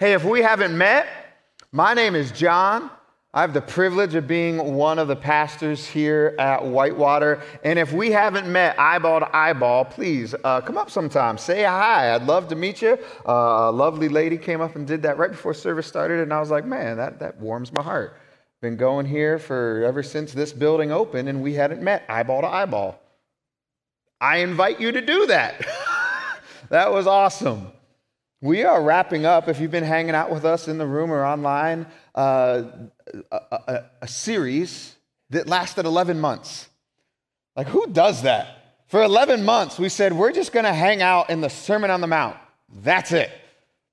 hey, if we haven't met, my name is John. I have the privilege of being one of the pastors here at Whitewater. And if we haven't met eyeball to eyeball, please come up sometime. Say hi. I'd love to meet you. A lovely lady came up and did that right before service started. And I was like, man, that warms my heart. Been going here for ever since this building opened and we hadn't met eyeball to eyeball. I invite you to do that. That was awesome. We are wrapping up, if you've been hanging out with us in the room or online, a series that lasted 11 months. Like, who does that? For 11 months, we said, we're just going to hang out in the Sermon on the Mount. That's it.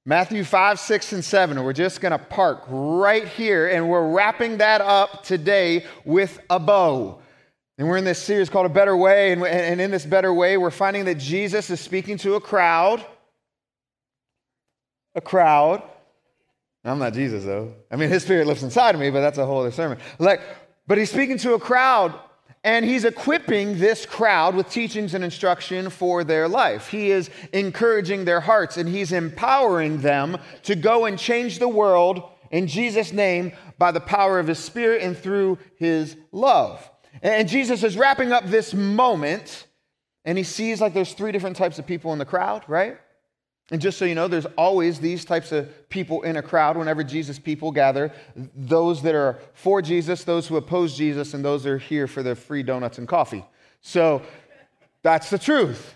Matthew 5, 6, and 7. We're just going to park right here, and we're wrapping that up today with a bow. And we're in this series called A Better Way, and in this Better Way, we're finding that Jesus is speaking to a crowd. I'm not Jesus, though. I mean, his spirit lives inside of me, but that's a whole other sermon. But he's speaking to a crowd, and he's equipping this crowd with teachings and instruction for their life. He is encouraging their hearts, and he's empowering them to go and change the world in Jesus' name by the power of his spirit and through his love. And Jesus is wrapping up this moment, and he sees like there's three different types of people in the crowd, right? And just so you know, there's always these types of people in a crowd whenever Jesus people gather. Those that are for Jesus, those who oppose Jesus, and those that are here for their free donuts and coffee. So that's the truth.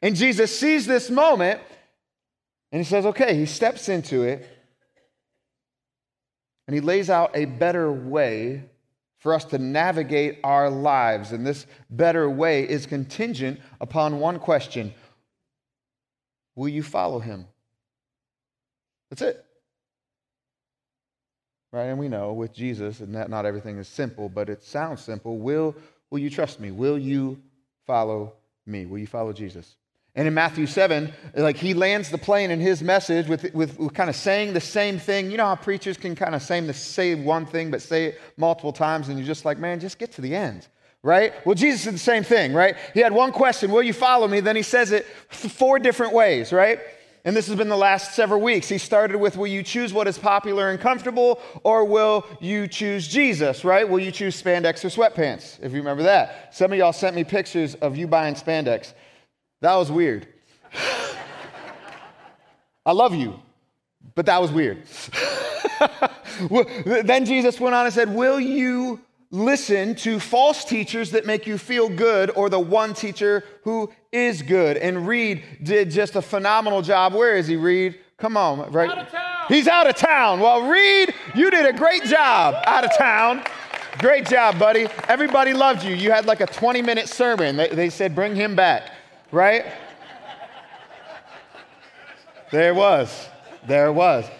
And Jesus sees this moment, and he says, okay, he steps into it, and he lays out a better way for us to navigate our lives. And this better way is contingent upon one question. Will you follow him? That's it. Right? And we know with Jesus, and that not everything is simple, but it sounds simple. Will you trust me? Will you follow me? Will you follow Jesus? And in Matthew 7, like he lands the plane in his message with kind of saying the same thing. You know how preachers can kind of say one thing, but say it multiple times, and you're just like, man, just get to the end. Right? Well, Jesus did the same thing, right? He had one question, will you follow me? Then he says it four different ways, right? And this has been the last several weeks. He started with, will you choose what is popular and comfortable, or will you choose Jesus, right? Will you choose spandex or sweatpants, if you remember that? Some of y'all sent me pictures of you buying spandex. That was weird. I love you, but that was weird. Then Jesus went on and said, will you listen to false teachers that make you feel good, or the one teacher who is good? And Reed did just a phenomenal job. Where is he, Reed? Come on, right? Out of town. He's out of town. Well, Reed, you did a great job out of town. Great job, buddy. Everybody loved you. You had like a 20-minute sermon. They said, bring him back, right? There it was.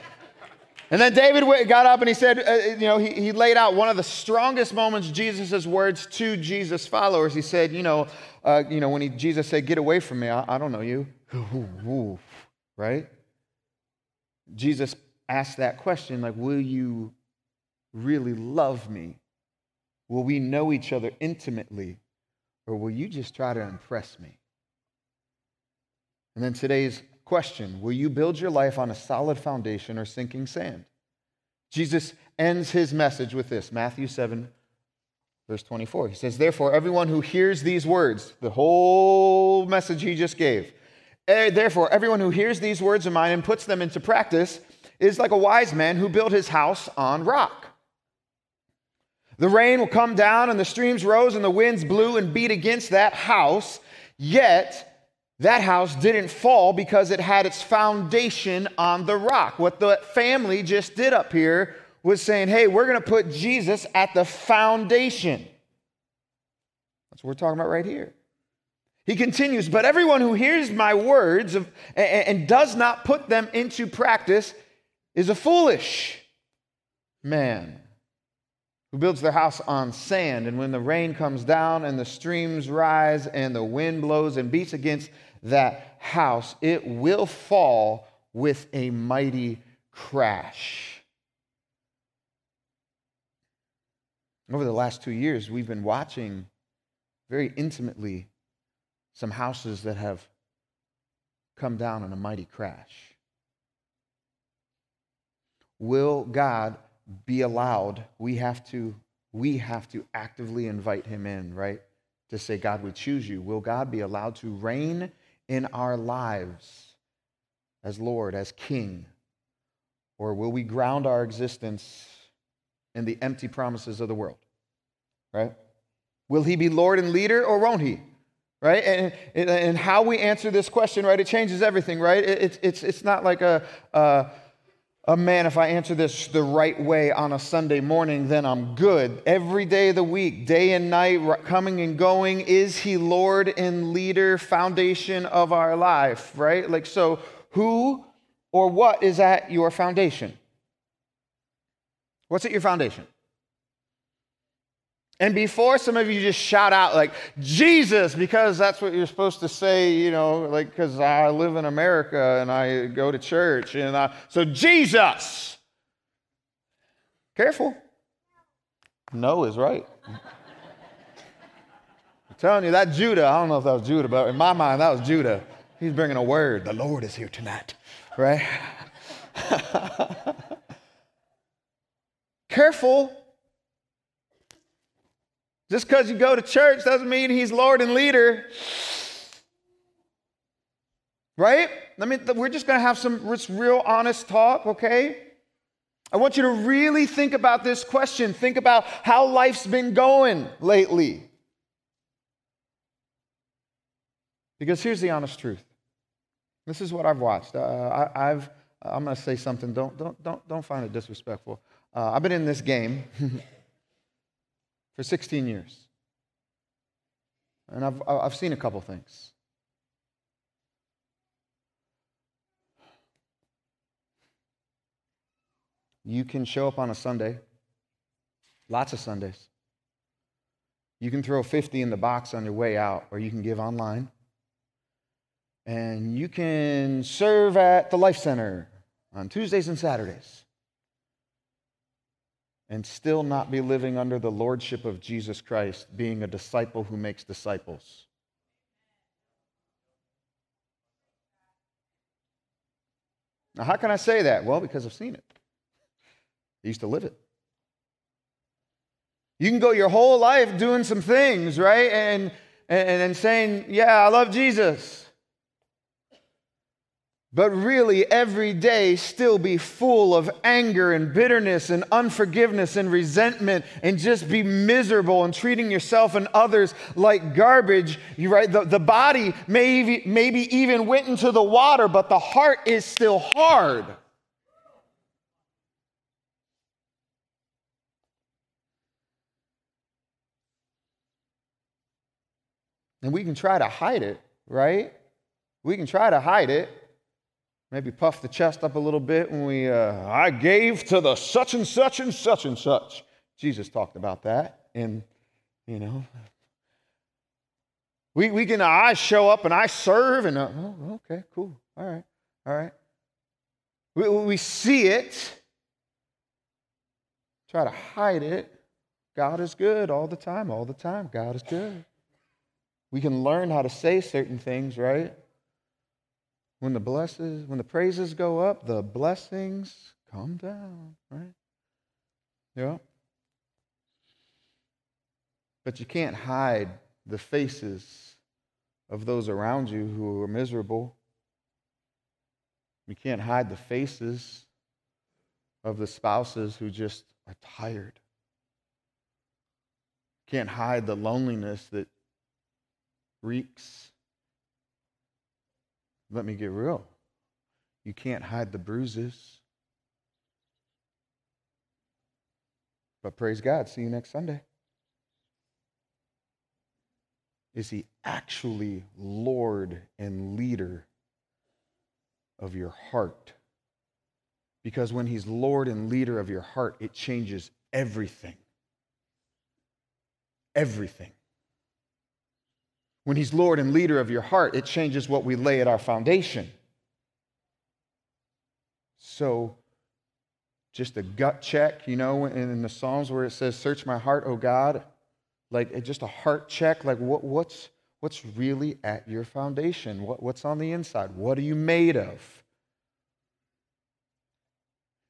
And then David got up and he said, he laid out one of the strongest moments, Jesus' words to Jesus' followers. He said, Jesus said, get away from me, I don't know you. Ooh, right? Jesus asked that question, like, will you really love me? Will we know each other intimately? Or will you just try to impress me? And then today's question, will you build your life on a solid foundation or sinking sand? Jesus ends his message with this, Matthew 7, verse 24. He says, therefore, everyone who hears these words, the whole message he just gave, therefore, everyone who hears these words of mine and puts them into practice is like a wise man who built his house on rock. The rain will come down and the streams rose and the winds blew and beat against that house, yet that house didn't fall because it had its foundation on the rock. What the family just did up here was saying, hey, we're going to put Jesus at the foundation. That's what we're talking about right here. He continues, but everyone who hears my words and does not put them into practice is a foolish man who builds their house on sand. And when the rain comes down and the streams rise and the wind blows and beats against that house, it will fall with a mighty crash. Over the last 2 years, we've been watching very intimately some houses that have come down in a mighty crash. will God be allowed, we have to actively invite him in, right? To say, God, we choose you. Will God be allowed to reign in our lives as Lord, as King? Or will we ground our existence in the empty promises of the world, right? Will he be Lord and leader, or won't he, right? And how we answer this question, right, it changes everything, right? It's not like a man, if I answer this the right way on a Sunday morning, then I'm good. Every day of the week, day and night, coming and going, is he Lord and leader, foundation of our life, right? Like, so who or what is at your foundation? What's at your foundation? And before some of you just shout out like, Jesus, because that's what you're supposed to say, you know, like, because I live in America and I go to church. So Jesus. Careful. No is right. I'm telling you, that Judah, I don't know if that was Judah, but in my mind, that was Judah. He's bringing a word. The Lord is here tonight, right? Careful. Just because you go to church doesn't mean he's Lord and leader. Right? We're just going to have some real honest talk, okay? I want you to really think about this question. Think about how life's been going lately. Because here's the honest truth. This is what I've watched. I'm going to say something. Don't find it disrespectful. I've been in this game for 16 years. And I've seen a couple things. You can show up on a Sunday, lots of Sundays. You can throw 50 in the box on your way out, or you can give online. And you can serve at the Life Center on Tuesdays and Saturdays, and still not be living under the lordship of Jesus Christ, being a disciple who makes disciples. Now, how can I say that? Well, because I've seen it. I used to live it. You can go your whole life doing some things, right? And saying, yeah, I love Jesus. But really, every day still be full of anger and bitterness and unforgiveness and resentment, and just be miserable and treating yourself and others like garbage. You right? The body maybe even went into the water, but the heart is still hard. And we can try to hide it, right? We can try to hide it. Maybe puff the chest up a little bit when I gave to the such and such and such and such. Jesus talked about that. And, you know, we can, I show up and I serve and, oh, okay, cool. All right. We see it. Try to hide it. God is good all the time. God is good. We can learn how to say certain things, right? When the praises go up, the blessings come down, right? Yeah. But you can't hide the faces of those around you who are miserable. You can't hide the faces of the spouses who just are tired. You can't hide the loneliness that reeks. Let me get real. You can't hide the bruises. But praise God, see you next Sunday. Is he actually Lord and leader of your heart? Because when he's Lord and leader of your heart, it changes everything. Everything. When he's Lord and leader of your heart, it changes what we lay at our foundation. So, just a gut check, you know, in the Psalms where it says, search my heart, O God. Like, just a heart check. Like, what's really at your foundation? What's on the inside? What are you made of?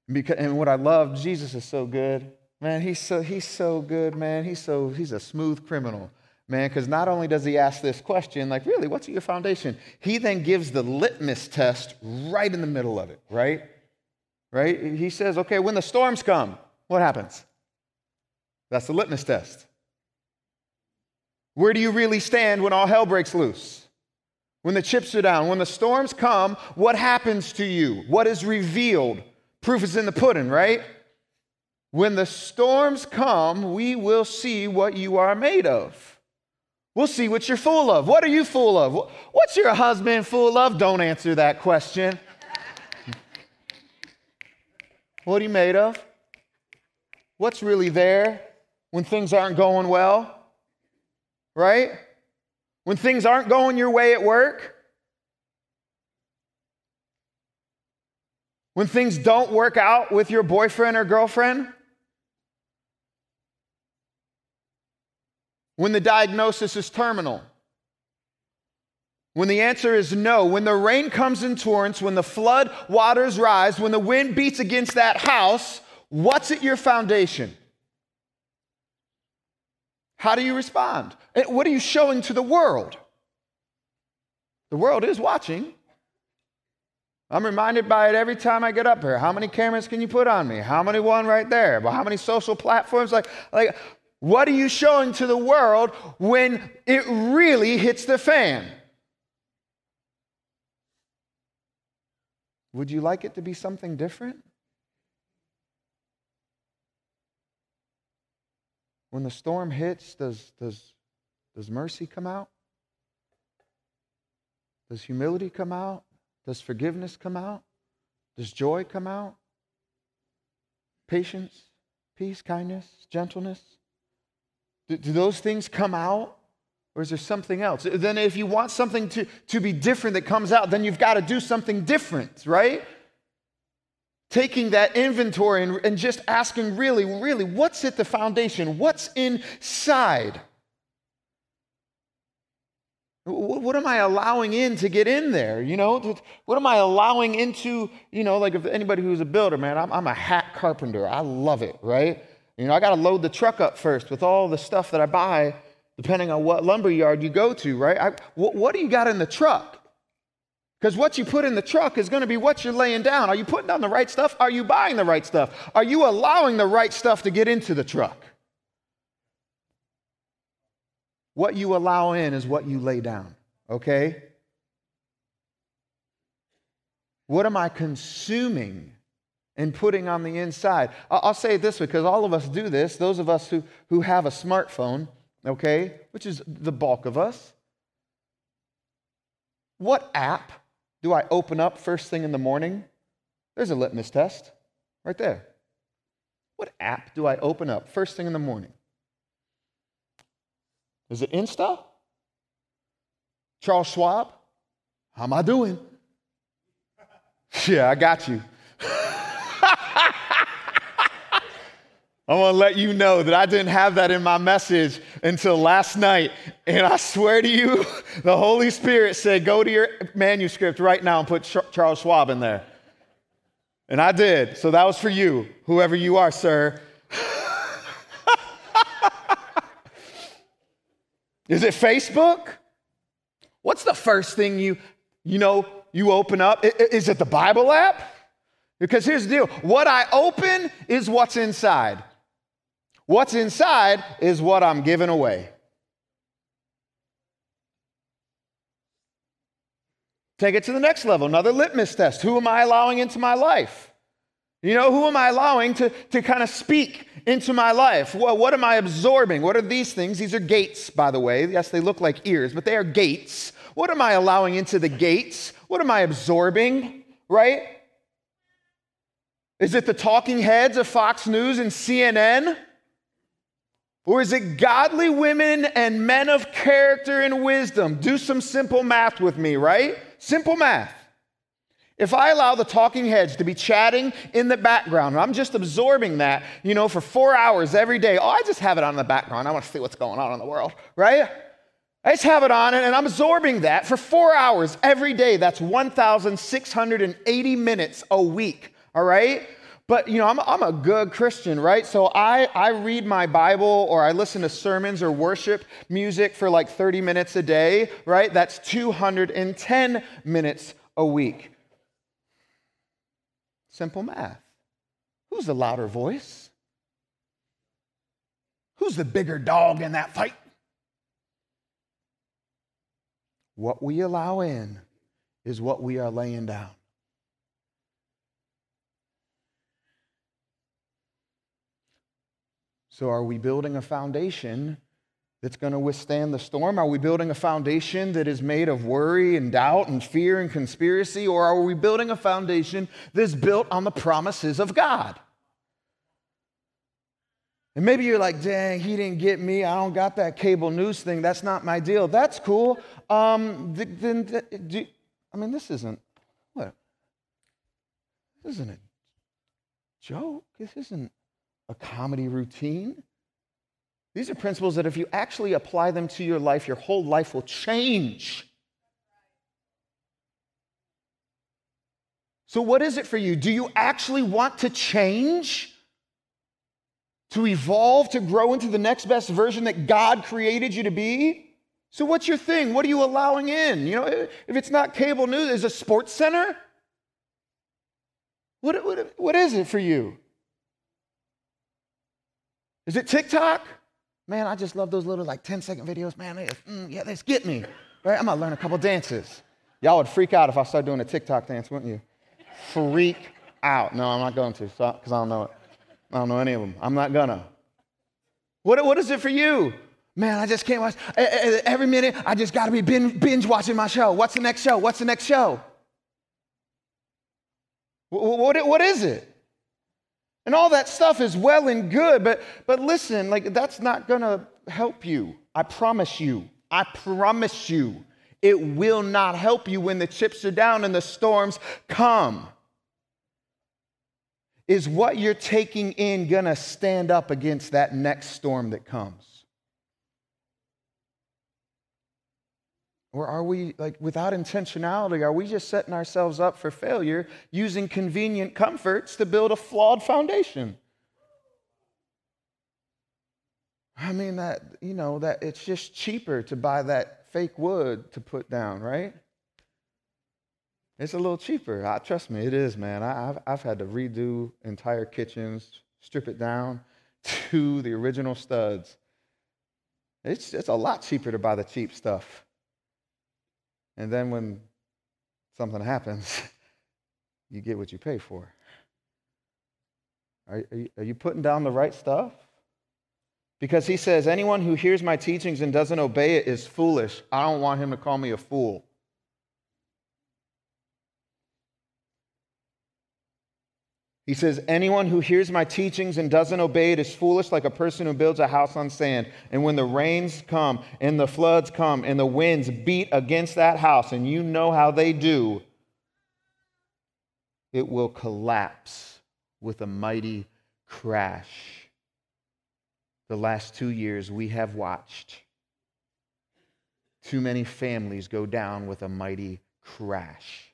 And what I love, Jesus is so good. Man, he's so good, man. He's a smooth criminal, man, because not only does he ask this question, like, really, what's your foundation? He then gives the litmus test right in the middle of it, right? Right? He says, okay, when the storms come, what happens? That's the litmus test. Where do you really stand when all hell breaks loose? When the chips are down, when the storms come, what happens to you? What is revealed? Proof is in the pudding, right? When the storms come, we will see what you are made of. We'll see what you're full of. What are you full of? What's your husband full of? Don't answer that question. What are you made of? What's really there when things aren't going well? Right? When things aren't going your way at work? When things don't work out with your boyfriend or girlfriend? When the diagnosis is terminal? When the answer is no, when the rain comes in torrents, when the flood waters rise, when the wind beats against that house, what's at your foundation? How do you respond? What are you showing to the world? The world is watching. I'm reminded by it every time I get up here. How many cameras can you put on me? How many one right there? But how many social platforms? Like, what are you showing to the world when it really hits the fan? Would you like it to be something different? When the storm hits, does mercy come out? Does humility come out? Does forgiveness come out? Does joy come out? Patience, peace, kindness, gentleness? Do those things come out? Or is there something else? Then if you want something to be different that comes out, then you've got to do something different, right? Taking that inventory and just asking really, what's at the foundation? What's inside? What am I allowing in to get in there? You know, what am I allowing into, you know, like if anybody who's a builder, man, I'm a hack carpenter. I love it, right? You know, I got to load the truck up first with all the stuff that I buy, depending on what lumber yard you go to, right? What do you got in the truck? Because what you put in the truck is going to be what you're laying down. Are you putting down the right stuff? Are you buying the right stuff? Are you allowing the right stuff to get into the truck? What you allow in is what you lay down, okay? What am I consuming and putting on the inside? I'll say it this way, because all of us do this. Those of us who have a smartphone, okay, which is the bulk of us. What app do I open up first thing in the morning? There's a litmus test right there. What app do I open up first thing in the morning? Is it Insta? Charles Schwab? How am I doing? Yeah, I got you. I want to let you know that I didn't have that in my message until last night. And I swear to you, the Holy Spirit said, go to your manuscript right now and put Charles Schwab in there. And I did. So that was for you, whoever you are, sir. Is it Facebook? What's the first thing you open up? Is it the Bible app? Because here's the deal. What I open is what's inside. What's inside is what I'm giving away. Take it to the next level, another litmus test. Who am I allowing into my life? You know, who am I allowing to kind of speak into my life? Well, what am I absorbing? What are these things? These are gates, by the way. Yes, they look like ears, but they are gates. What am I allowing into the gates? What am I absorbing, right? Is it the talking heads of Fox News and CNN? Or is it godly women and men of character and wisdom? Do some simple math with me, right? Simple math. If I allow the talking heads to be chatting in the background, I'm just absorbing that, you know, for 4 hours every day. Oh, I just have it on in the background. I want to see what's going on in the world, right? I just have it on and I'm absorbing that for 4 hours every day. That's 1,680 minutes a week, all right? But, you know, I'm a good Christian, right? So I read my Bible, or I listen to sermons or worship music for like 30 minutes a day, right? That's 210 minutes a week. Simple math. Who's the louder voice? Who's the bigger dog in that fight? What we allow in is what we are laying down. So are we building a foundation that's going to withstand the storm? Are we building a foundation that is made of worry and doubt and fear and conspiracy? Or are we building a foundation that's built on the promises of God? And maybe you're like, dang, he didn't get me. I don't got that cable news thing. That's not my deal. That's cool. This isn't a joke. This isn't a comedy routine. These are principles that if you actually apply them to your life, your whole life will change. So what is it for you? Do you actually want to change? To evolve, to grow into the next best version that God created you to be? So what's your thing? What are you allowing in? You know, if it's not cable news, is it sports center? What is it for you? Is it TikTok? Man, I just love those little like 10-second videos. Man, let's get me. Right? I'm going to learn a couple dances. Y'all would freak out if I started doing a TikTok dance, wouldn't you? Freak out. No, I'm not going to, because I don't know it. I don't know any of them. I'm not going to. What is it for you? Man, I just can't watch. Every minute, I just got to be binge watching my show. What's the next show? What's the next show? What is it? And all that stuff is well and good, but listen, like that's not going to help you. I promise you. I promise you. It will not help you when the chips are down and the storms come. Is what you're taking in going to stand up against that next storm that comes? Or are we, like, without intentionality, are we just setting ourselves up for failure using convenient comforts to build a flawed foundation? I mean, that it's just cheaper to buy that fake wood to put down, right? It's a little cheaper. Trust me, it is, man. I've had to redo entire kitchens, strip it down to the original studs. It's a lot cheaper to buy the cheap stuff. And then when something happens, you get what you pay for. Are you putting down the right stuff? Because he says, anyone who hears my teachings and doesn't obey it is foolish. I don't want him to call me a fool. He says, anyone who hears my teachings and doesn't obey it is foolish, like a person who builds a house on sand. And when the rains come and the floods come and the winds beat against that house, and you know how they do, it will collapse with a mighty crash. The last 2 years, we have watched too many families go down with a mighty crash.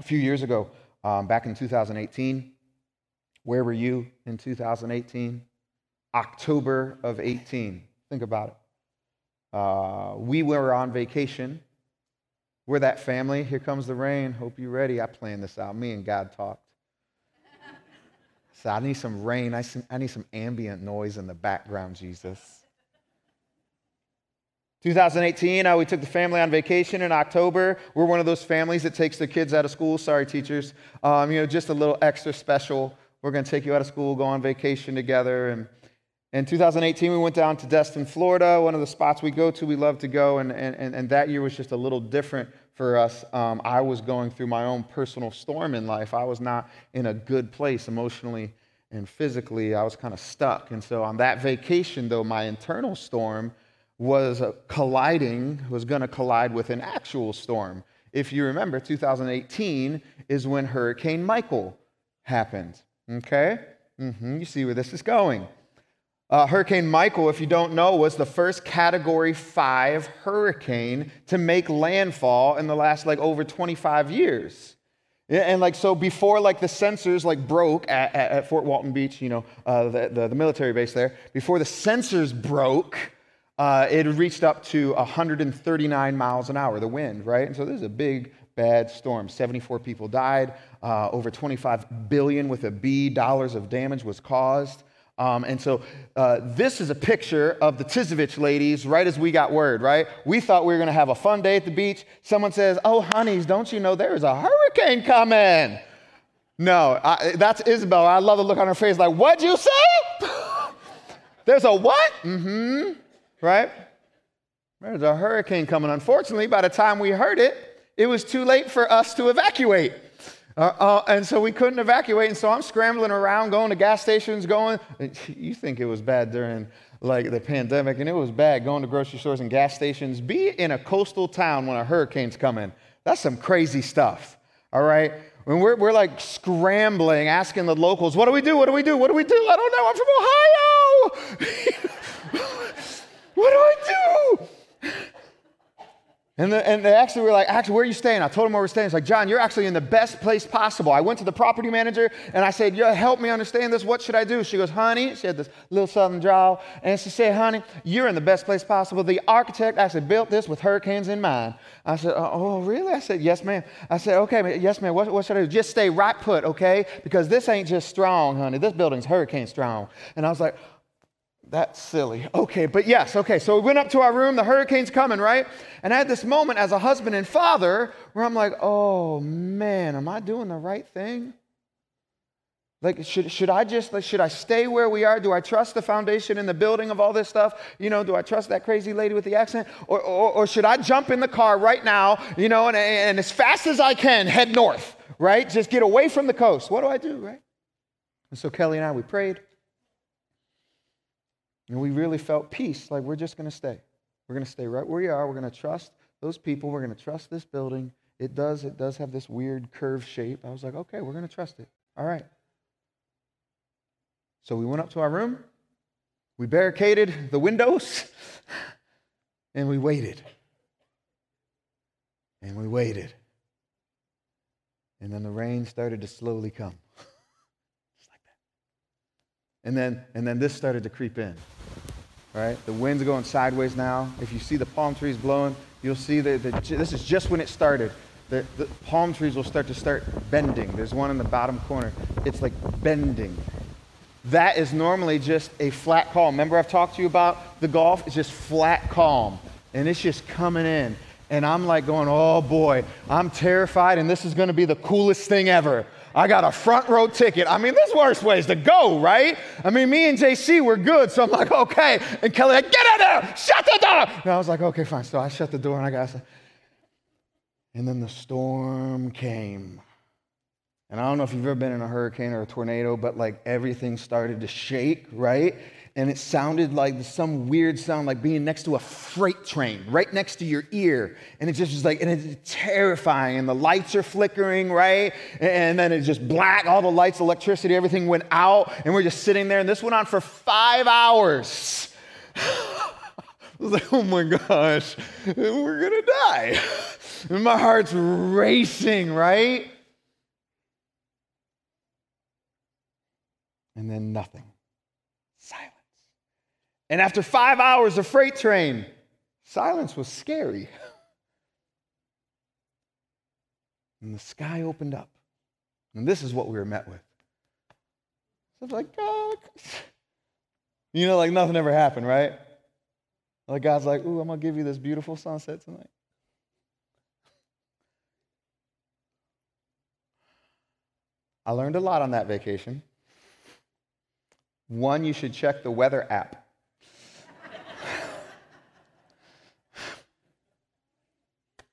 A few years ago, back in 2018, where were you in 2018? October of 18. Think about it. We were on vacation. We're that family. Here comes the rain. Hope you're ready. I planned this out. Me and God talked. So I need some rain. I need some ambient noise in the background, Jesus. 2018, we took the family on vacation in October. We're one of those families that takes their kids out of school. Sorry, teachers. Just a little extra special. We're going to take you out of school, go on vacation together. And in 2018, we went down to Destin, Florida, one of the spots we go to. We love to go. And that year was just a little different for us. I was going through my own personal storm in life. I was not in a good place emotionally and physically. I was kind of stuck. And so on that vacation, though, my internal storm was going to collide with an actual storm. If you remember, 2018 is when Hurricane Michael happened, okay? You see where this is going. Hurricane Michael, if you don't know, was the first Category 5 hurricane to make landfall in the last over 25 years. And like, so before like the sensors like broke at Fort Walton Beach, you know, the military base there, before the sensors broke, it reached up to 139 miles an hour, the wind, right? And so this is a big, bad storm. 74 people died. Over $25 billion with a B dollars of damage was caused. And so this is a picture of the Tisovich ladies right as we got word, right? We thought we were going to have a fun day at the beach. Someone says, "Oh, honeys, don't you know there is a hurricane coming?" No, that's Isabel. I love the look on her face like, "What'd you say?" There's a what? Mm-hmm. Right? There's a hurricane coming. Unfortunately, by the time we heard it, it was too late for us to evacuate. And so we couldn't evacuate, and so I'm scrambling around, going to gas stations, going. You think it was bad during like the pandemic, and it was bad going to grocery stores and gas stations. Be in a coastal town when a hurricane's coming. That's some crazy stuff, all right? When we're like scrambling, asking the locals, "What do we do? What do we do? What do we do? I don't know. I'm from Ohio." What do I do? And they actually were like, "Actually, where are you staying?" I told them where we're staying. It's like, "John, you're actually in the best place possible." I went to the property manager and I said, "Yeah, help me understand this. What should I do?" She goes, "Honey," she had this little southern drawl, and she said, "Honey, you're in the best place possible. The architect actually built this with hurricanes in mind." I said, "Oh, really?" I said, "Yes, ma'am." I said, "Okay, yes, ma'am. What should I do?" "Just stay right put, okay? Because this ain't just strong, honey. This building's hurricane strong." And I was like, "That's silly. Okay, but yes, okay." So we went up to our room. The hurricane's coming, right? And I had this moment as a husband and father where I'm like, "Oh man, am I doing the right thing? Like, should I stay where we are? Do I trust the foundation and the building of all this stuff? You know, do I trust that crazy lady with the accent, or should I jump in the car right now? You know, and as fast as I can head north, right? Just get away from the coast. What do I do, right?" And so Kelly and I, we prayed. And we really felt peace, like we're just going to stay. We're going to stay right where we are. We're going to trust those people. We're going to trust this building. It does have this weird curved shape. I was like, "Okay, we're going to trust it. All right." So we went up to our room. We barricaded the windows. And we waited. And we waited. And then the rain started to slowly come. And then this started to creep in, right? The wind's going sideways now. If you see the palm trees blowing, you'll see that this is just when it started. The palm trees will start bending. There's one in the bottom corner. It's like bending. That is normally just a flat calm. Remember I've talked to you about the Gulf? It's just flat calm, and it's just coming in. And I'm like going, "Oh boy, I'm terrified, and this is going to be the coolest thing ever. I got a front row ticket." I mean, there's worse ways to go, right? I mean, me and JC were good, so I'm like, "Okay." And Kelly, like, "Get out of there! Shut the door!" And I was like, "Okay, fine." So I shut the door, and I got. And then the storm came. And I don't know if you've ever been in a hurricane or a tornado, but like everything started to shake, right? And it sounded like some weird sound, like being next to a freight train, right next to your ear. And it just was like, and it's terrifying. And the lights are flickering, right? And then it's just black. All the lights, electricity, everything went out. And we're just sitting there. And this went on for 5 hours. I was like, "Oh my gosh, we're gonna die." And my heart's racing, right? And then nothing. Silence. And after 5 hours of freight train, silence was scary. And the sky opened up. And this is what we were met with. So it's like, "God." You know, like nothing ever happened, right? Like God's like, "Ooh, I'm going to give you this beautiful sunset tonight." I learned a lot on that vacation. One, you should check the weather app.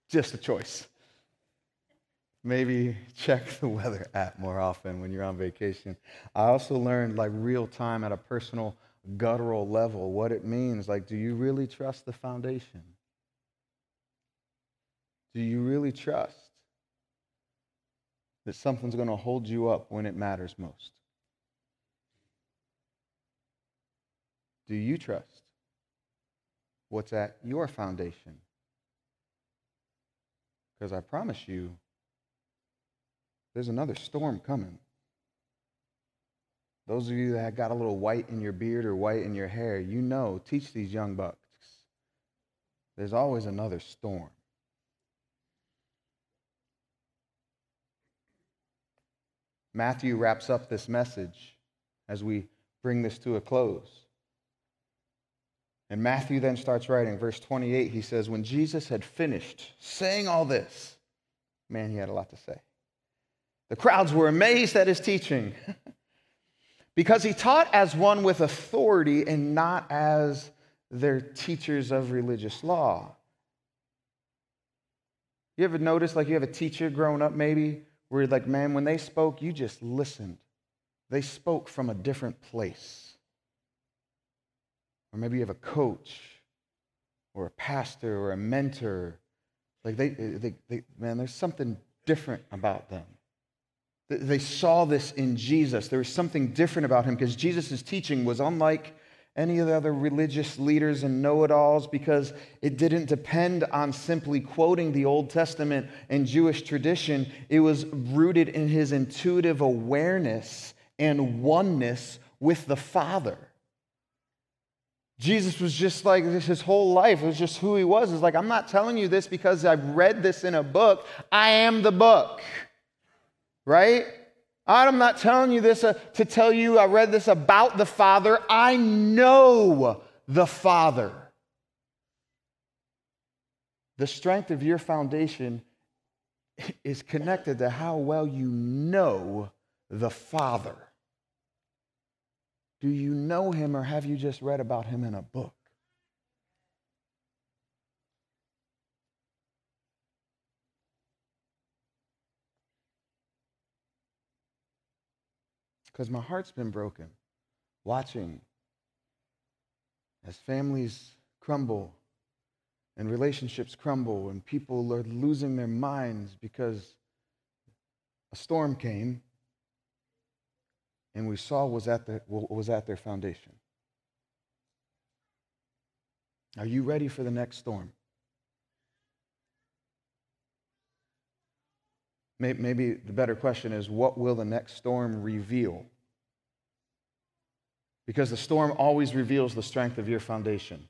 Just a choice. Maybe check the weather app more often when you're on vacation. I also learned, like, real time at a personal, guttural level, what it means. Like, do you really trust the foundation? Do you really trust that something's going to hold you up when it matters most? Do you trust what's at your foundation? Because I promise you, There's another storm coming. Those of you that got a little white in your beard or white in your hair, you know, teach these young bucks. There's always another storm. Matthew wraps up this message as we bring this to a close. And Matthew then starts writing, verse 28, he says, when Jesus had finished saying all this, man, he had a lot to say. The crowds were amazed at his teaching because he taught as one with authority and not as their teachers of religious law. You ever notice, like, you have a teacher growing up maybe where you're like, man, when they spoke, you just listened. They spoke from a different place. Or maybe you have a coach or a pastor or a mentor. Like, they man, there's something different about them. They saw this in Jesus. There was something different about him because Jesus' teaching was unlike any of the other religious leaders and know-it-alls because it didn't depend on simply quoting the Old Testament and Jewish tradition. It was rooted in his intuitive awareness and oneness with the Father. Jesus was just like this his whole life. It was just who he was. It's like, I'm not telling you this because I've read this in a book. I am the book, right? I'm not telling you this to tell you I read this about the Father. I know the Father. The strength of your foundation is connected to how well you know the Father. Do you know him, or have you just read about him in a book? Because my heart's been broken watching as families crumble and relationships crumble and people are losing their minds because a storm came and we saw was at their foundation. Are you ready for the next storm? Maybe the better question is, what will the next storm reveal? Because the storm always reveals the strength of your foundation.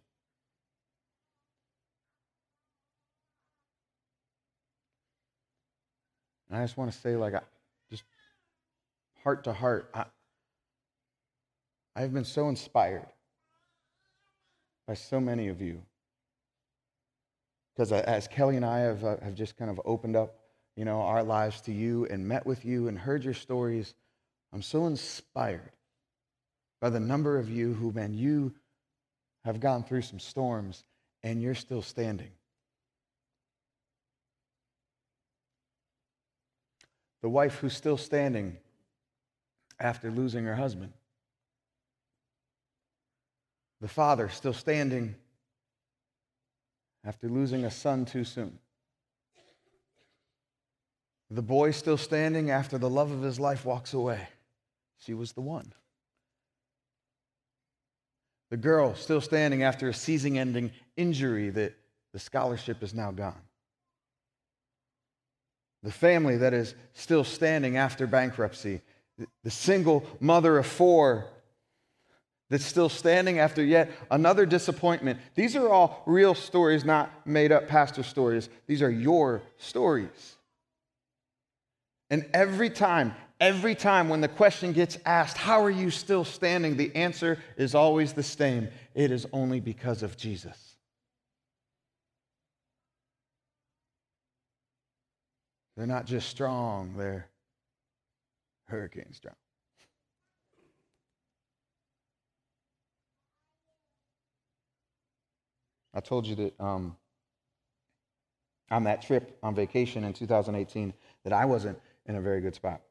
And I just want to say, like, just heart to heart, I've been so inspired by so many of you. Because as Kelly and I have just kind of opened up, you know, our lives to you and met with you and heard your stories, I'm so inspired by the number of you who, man, you have gone through some storms and you're still standing. The wife who's still standing after losing her husband. The father still standing after losing a son too soon. The boy still standing after the love of his life walks away. She was the one. The girl still standing after a season-ending injury that the scholarship is now gone. The family that is still standing after bankruptcy. The single mother of four that's still standing after yet another disappointment. These are all real stories, not made-up pastor stories. These are your stories. And every time when the question gets asked, how are you still standing? The answer is always the same. It is only because of Jesus. They're not just strong, they're hurricane strong. I told you that on that trip on vacation in 2018 that I wasn't in a very good spot.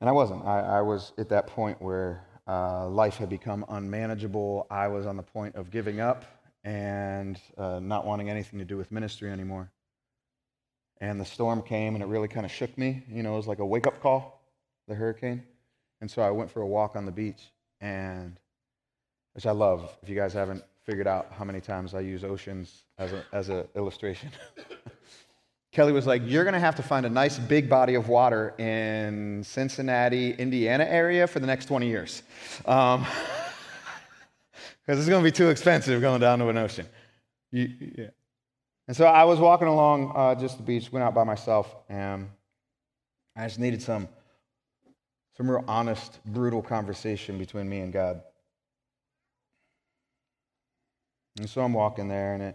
And I wasn't. I was at that point where life had become unmanageable. I was on the point of giving up and not wanting anything to do with ministry anymore. And the storm came, and it really kind of shook me. You know, it was like a wake-up call, the hurricane. And so I went for a walk on the beach, and which I love. If you guys haven't figured out how many times I use oceans as an illustration. Kelly was like, you're going to have to find a nice big body of water in Cincinnati, Indiana area for the next 20 years. Because it's going to be too expensive going down to an ocean. Yeah. And so I was walking along just the beach, went out by myself, and I just needed some real honest, brutal conversation between me and God. And so I'm walking there, and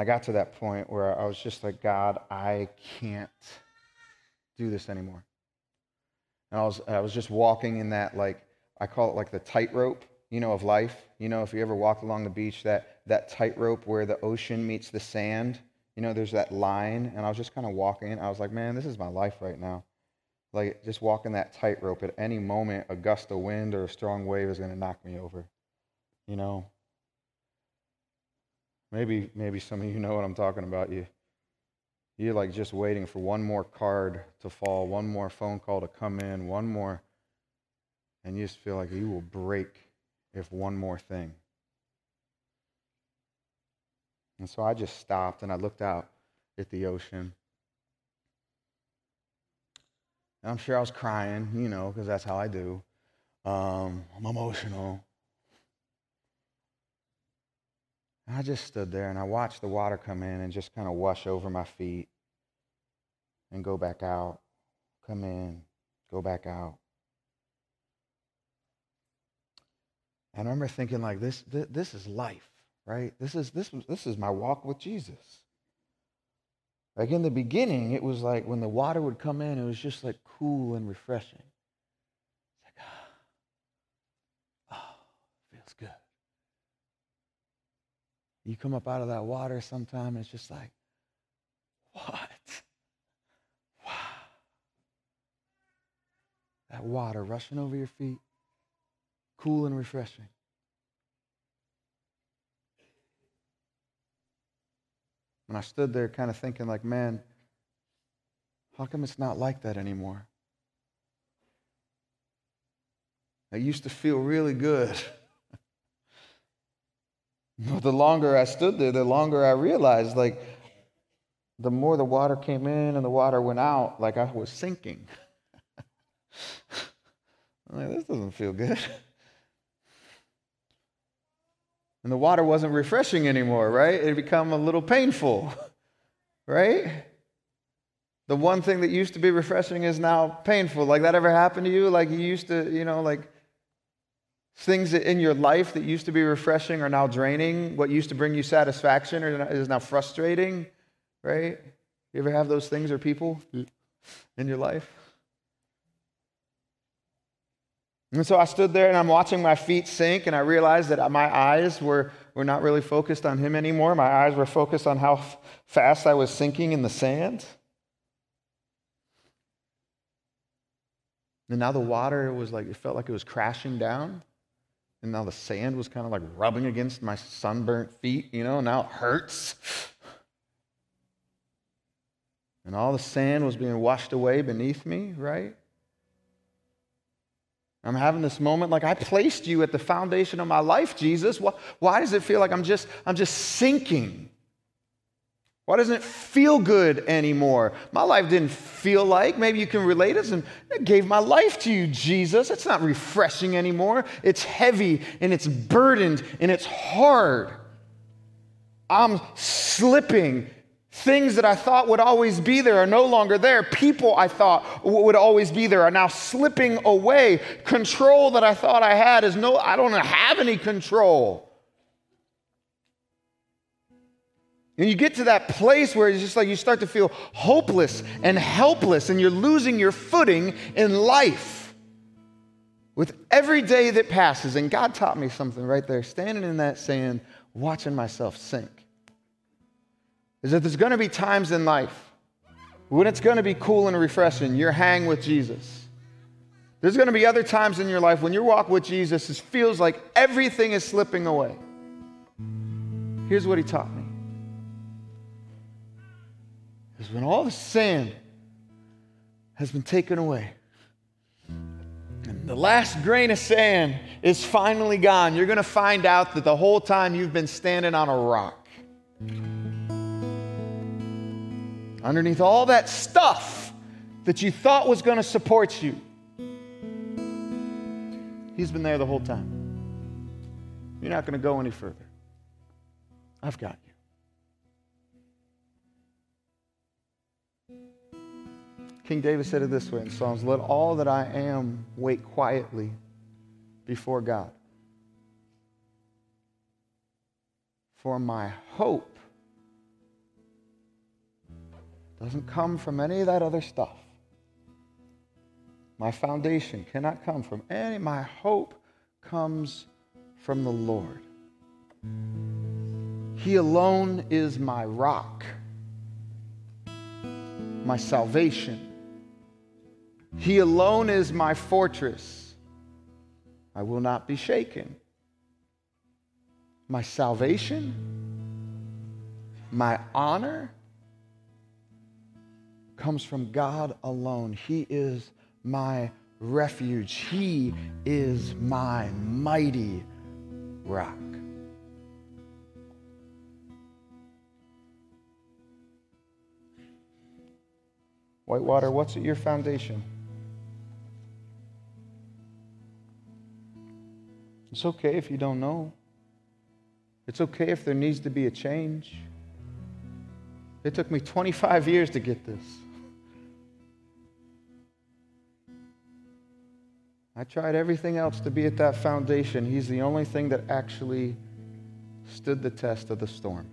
I got to that point where I was just like, God, I can't do this anymore. And I was just walking in that, like, I call it like the tightrope, you know, of life. You know, if you ever walked along the beach, that tightrope where the ocean meets the sand, you know, there's that line. And I was just kind of walking. I was like, man, this is my life right now. Like, just walking that tightrope. At any moment, a gust of wind or a strong wave is going to knock me over, you know. Maybe some of you know what I'm talking about. You're like just waiting for one more card to fall, one more phone call to come in, one more, and you just feel like you will break if one more thing. And so I just stopped and I looked out at the ocean. And I'm sure I was crying, you know, because that's how I do. I'm emotional. I just stood there and I watched the water come in and just kind of wash over my feet and go back out, come in, go back out. And I remember thinking like, this is life, right? This is my walk with Jesus. Like in the beginning, it was like when the water would come in, it was just like cool and refreshing. It's like, oh, feels good. You come up out of that water sometime, and it's just like, what? Wow. That water rushing over your feet, cool and refreshing. And I stood there kind of thinking like, man, how come it's not like that anymore? It used to feel really good. But the longer I stood there, the longer I realized, like, the more the water came in and the water went out, like I was sinking. I'm like, this doesn't feel good. And the water wasn't refreshing anymore, right? It had become a little painful, right? The one thing that used to be refreshing is now painful. Like, that ever happened to you? Like, you used to, you know, like, things in your life that used to be refreshing are now draining. What used to bring you satisfaction is now frustrating, right? You ever have those things or people in your life? And so I stood there and I'm watching my feet sink, and I realized that my eyes were not really focused on him anymore. My eyes were focused on how fast I was sinking in the sand. And now the water was like, it felt like it was crashing down. And now the sand was kind of like rubbing against my sunburnt feet, you know, now it hurts. And all the sand was being washed away beneath me, right? I'm having this moment like, I placed you at the foundation of my life, Jesus. Why does it feel like I'm just sinking? Why doesn't it feel good anymore? My life didn't feel like. Maybe you can relate us. And I gave my life to you, Jesus. It's not refreshing anymore. It's heavy and it's burdened and it's hard. I'm slipping. Things that I thought would always be there are no longer there. People I thought would always be there are now slipping away. Control that I thought I had is no, I don't have any control. And you get to that place where it's just like you start to feel hopeless and helpless, and you're losing your footing in life with every day that passes. And God taught me something right there, standing in that sand, watching myself sink, is that there's going to be times in life when it's going to be cool and refreshing. You're hanging with Jesus. There's going to be other times in your life when your walk with Jesus, it feels like everything is slipping away. Here's what he taught me. Is when all the sand has been taken away and the last grain of sand is finally gone, you're going to find out that the whole time you've been standing on a rock. Underneath all that stuff that you thought was going to support you, He's been there the whole time. You're not going to go any further. I've got you. King David said it this way in Psalms, "Let all that I am wait quietly before God. For my hope doesn't come from any of that other stuff. My foundation cannot come from any. My hope comes from the Lord. He alone is my rock, my salvation. He alone is my fortress. I will not be shaken. My salvation, my honor comes from God alone. He is my refuge. He is my mighty rock." Whitewater, what's at your foundation? It's okay if you don't know. It's okay if there needs to be a change. It took me 25 years to get this. I tried everything else to be at that foundation. He's the only thing that actually stood the test of the storm.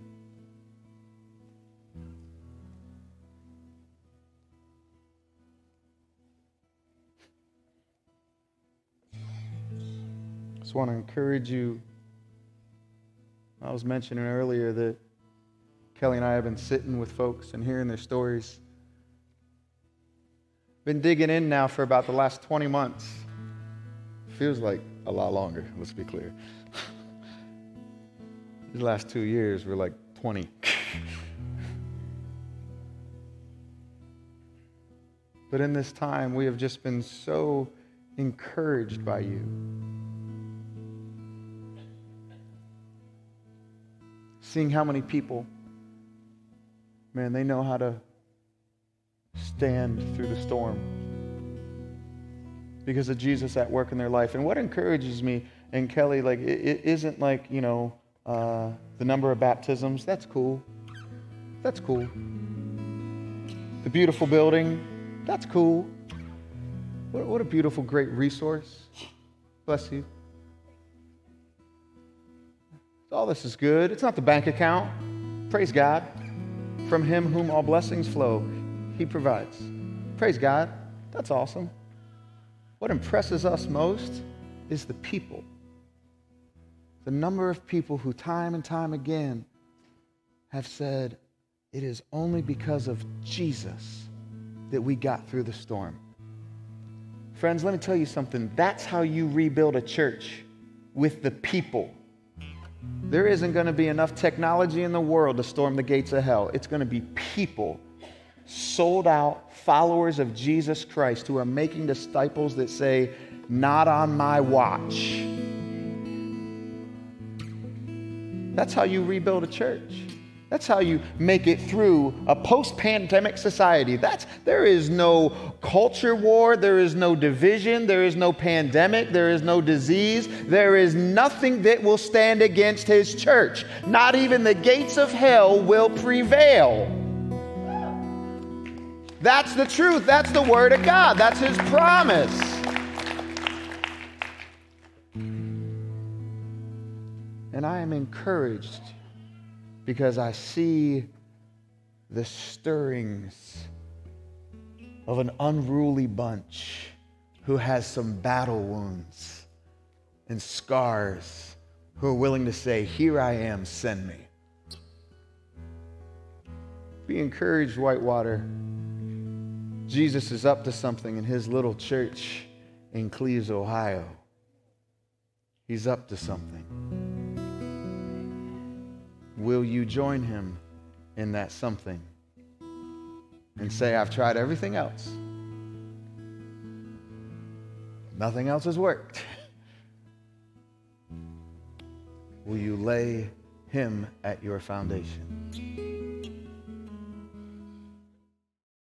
I just want to encourage you. I was mentioning earlier that Kelly and I have been sitting with folks and hearing their stories. Been digging in now for about the last 20 months. Feels like a lot longer, let's be clear. These last 2 years were like 20. But in this time, we have just been so encouraged by you. Seeing how many people, man, they know how to stand through the storm because of Jesus at work in their life. And what encourages me, and Kelly, like, it isn't like, you know, the number of baptisms. That's cool. That's cool. The beautiful building. That's cool. What a beautiful, great resource. Bless you. All this is good. It's not the bank account. Praise God. From Him whom all blessings flow, He provides. Praise God. That's awesome. What impresses us most is the people. The number of people who time and time again have said, it is only because of Jesus that we got through the storm. Friends, let me tell you something. That's how you rebuild a church, with the people. There isn't going to be enough technology in the world to storm the gates of hell. It's going to be people, sold out followers of Jesus Christ, who are making disciples that say, not on my watch. That's how you rebuild a church. That's how you make it through a post-pandemic society. There is no culture war. There is no division. There is no pandemic. There is no disease. There is nothing that will stand against His church. Not even the gates of hell will prevail. That's the truth. That's the Word of God. That's His promise. And I am encouraged, because I see the stirrings of an unruly bunch who has some battle wounds and scars, who are willing to say, here I am, send me. Be encouraged, Whitewater. Jesus is up to something in His little church in Cleves, Ohio. He's up to something. Will you join Him in that something and say, I've tried everything else. Nothing else has worked. Will you lay Him at your foundation?